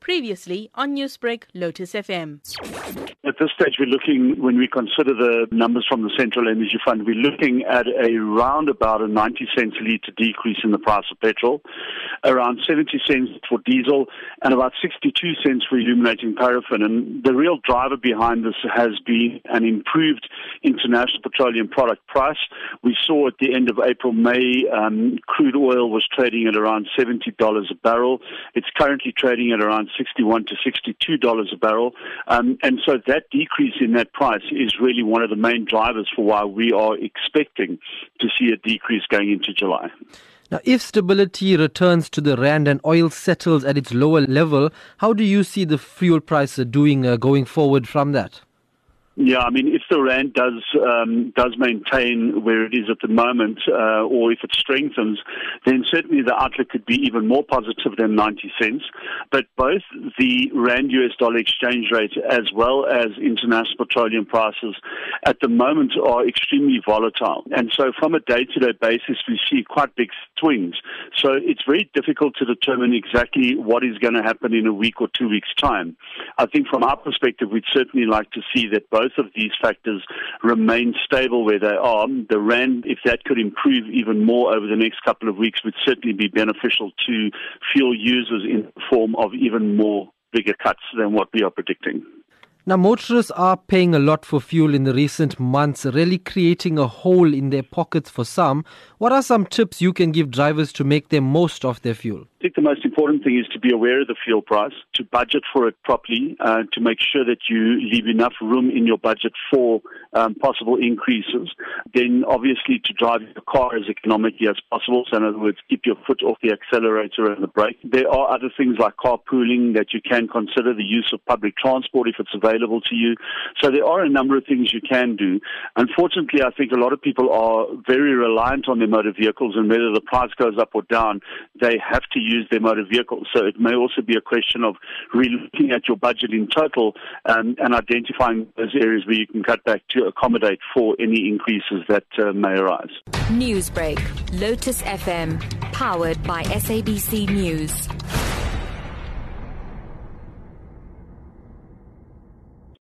Previously on Newsbreak Lotus FM. At this stage, we're looking, when we consider the numbers from the Central Energy Fund, we're looking at around about a 90 cents litre decrease in the price of petrol, around 70 cents for diesel, and about 62 cents for illuminating paraffin. And the real driver behind this has been an improved international petroleum product price. We saw at the end of April, May, crude oil was trading at around $70 a barrel. It's currently trading at around $61 to $62 a barrel. And so that decrease in that price is really one of the main drivers for why we are expecting to see a decrease going into July. Now, if stability returns to the rand and oil settles at its lower level, how do you see the fuel price doing going forward from that? Yeah, I mean, if the rand does maintain where it is at the moment, or if it strengthens, then certainly the outlook could be even more positive than 90 cents. But both the rand-US dollar exchange rate as well as international petroleum prices at the moment are extremely volatile. And so from a day-to-day basis, we see quite big swings. So it's very difficult to determine exactly what is going to happen in a week or 2 weeks' time. I think from our perspective, we'd certainly like to see that both of these factors remain stable where they are. The rand, if that could improve even more over the next couple of weeks, would certainly be beneficial to fuel users in the form of even more bigger cuts than what we are predicting. Now, motorists are paying a lot for fuel in the recent months, really creating a hole in their pockets for some. What are some tips you can give drivers to make the most of their fuel? I think the most important thing is to be aware of the fuel price, to budget for it properly, to make sure that you leave enough room in your budget for possible increases. Then, obviously, to drive the car as economically as possible. So, in other words, keep your foot off the accelerator and the brake. There are other things like carpooling that you can consider, the use of public transport if it's available to you. So there are a number of things you can do. Unfortunately, I think a lot of people are very reliant on their motor vehicles, and whether the price goes up or down, they have to use their motor vehicles. So it may also be a question of re-looking at your budget in total and identifying those areas where you can cut back to accommodate for any increases that may arise. Newsbreak, Lotus FM, powered by SABC News.